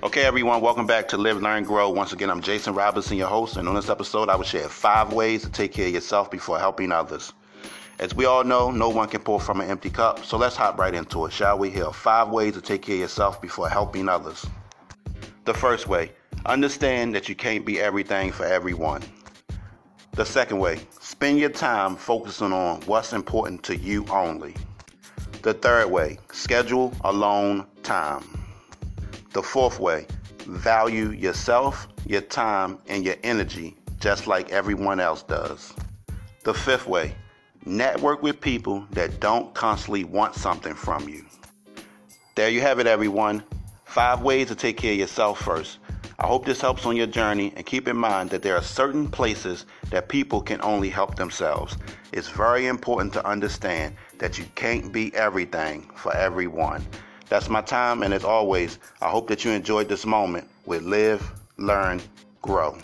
Okay, everyone, welcome back to Live, Learn, Grow. Once again, I'm Jason Robinson, your host, and on this episode, I will share 5 ways to take care of yourself before helping others. As we all know, no one can pour from an empty cup, so let's hop right into it, shall we? Here, 5 ways to take care of yourself before helping others. The first way, understand that you can't be everything for everyone. The second way, spend your time focusing on what's important to you only. The third way, schedule alone time. The fourth way, value yourself, your time, and your energy, just like everyone else does. The fifth way, network with people that don't constantly want something from you. There you have it, everyone. 5 ways to take care of yourself first. I hope this helps on your journey, and keep in mind that there are certain places that people can only help themselves. It's very important to understand that you can't be everything for everyone. That's my time, and as always, I hope that you enjoyed this moment with Live, Learn, Grow.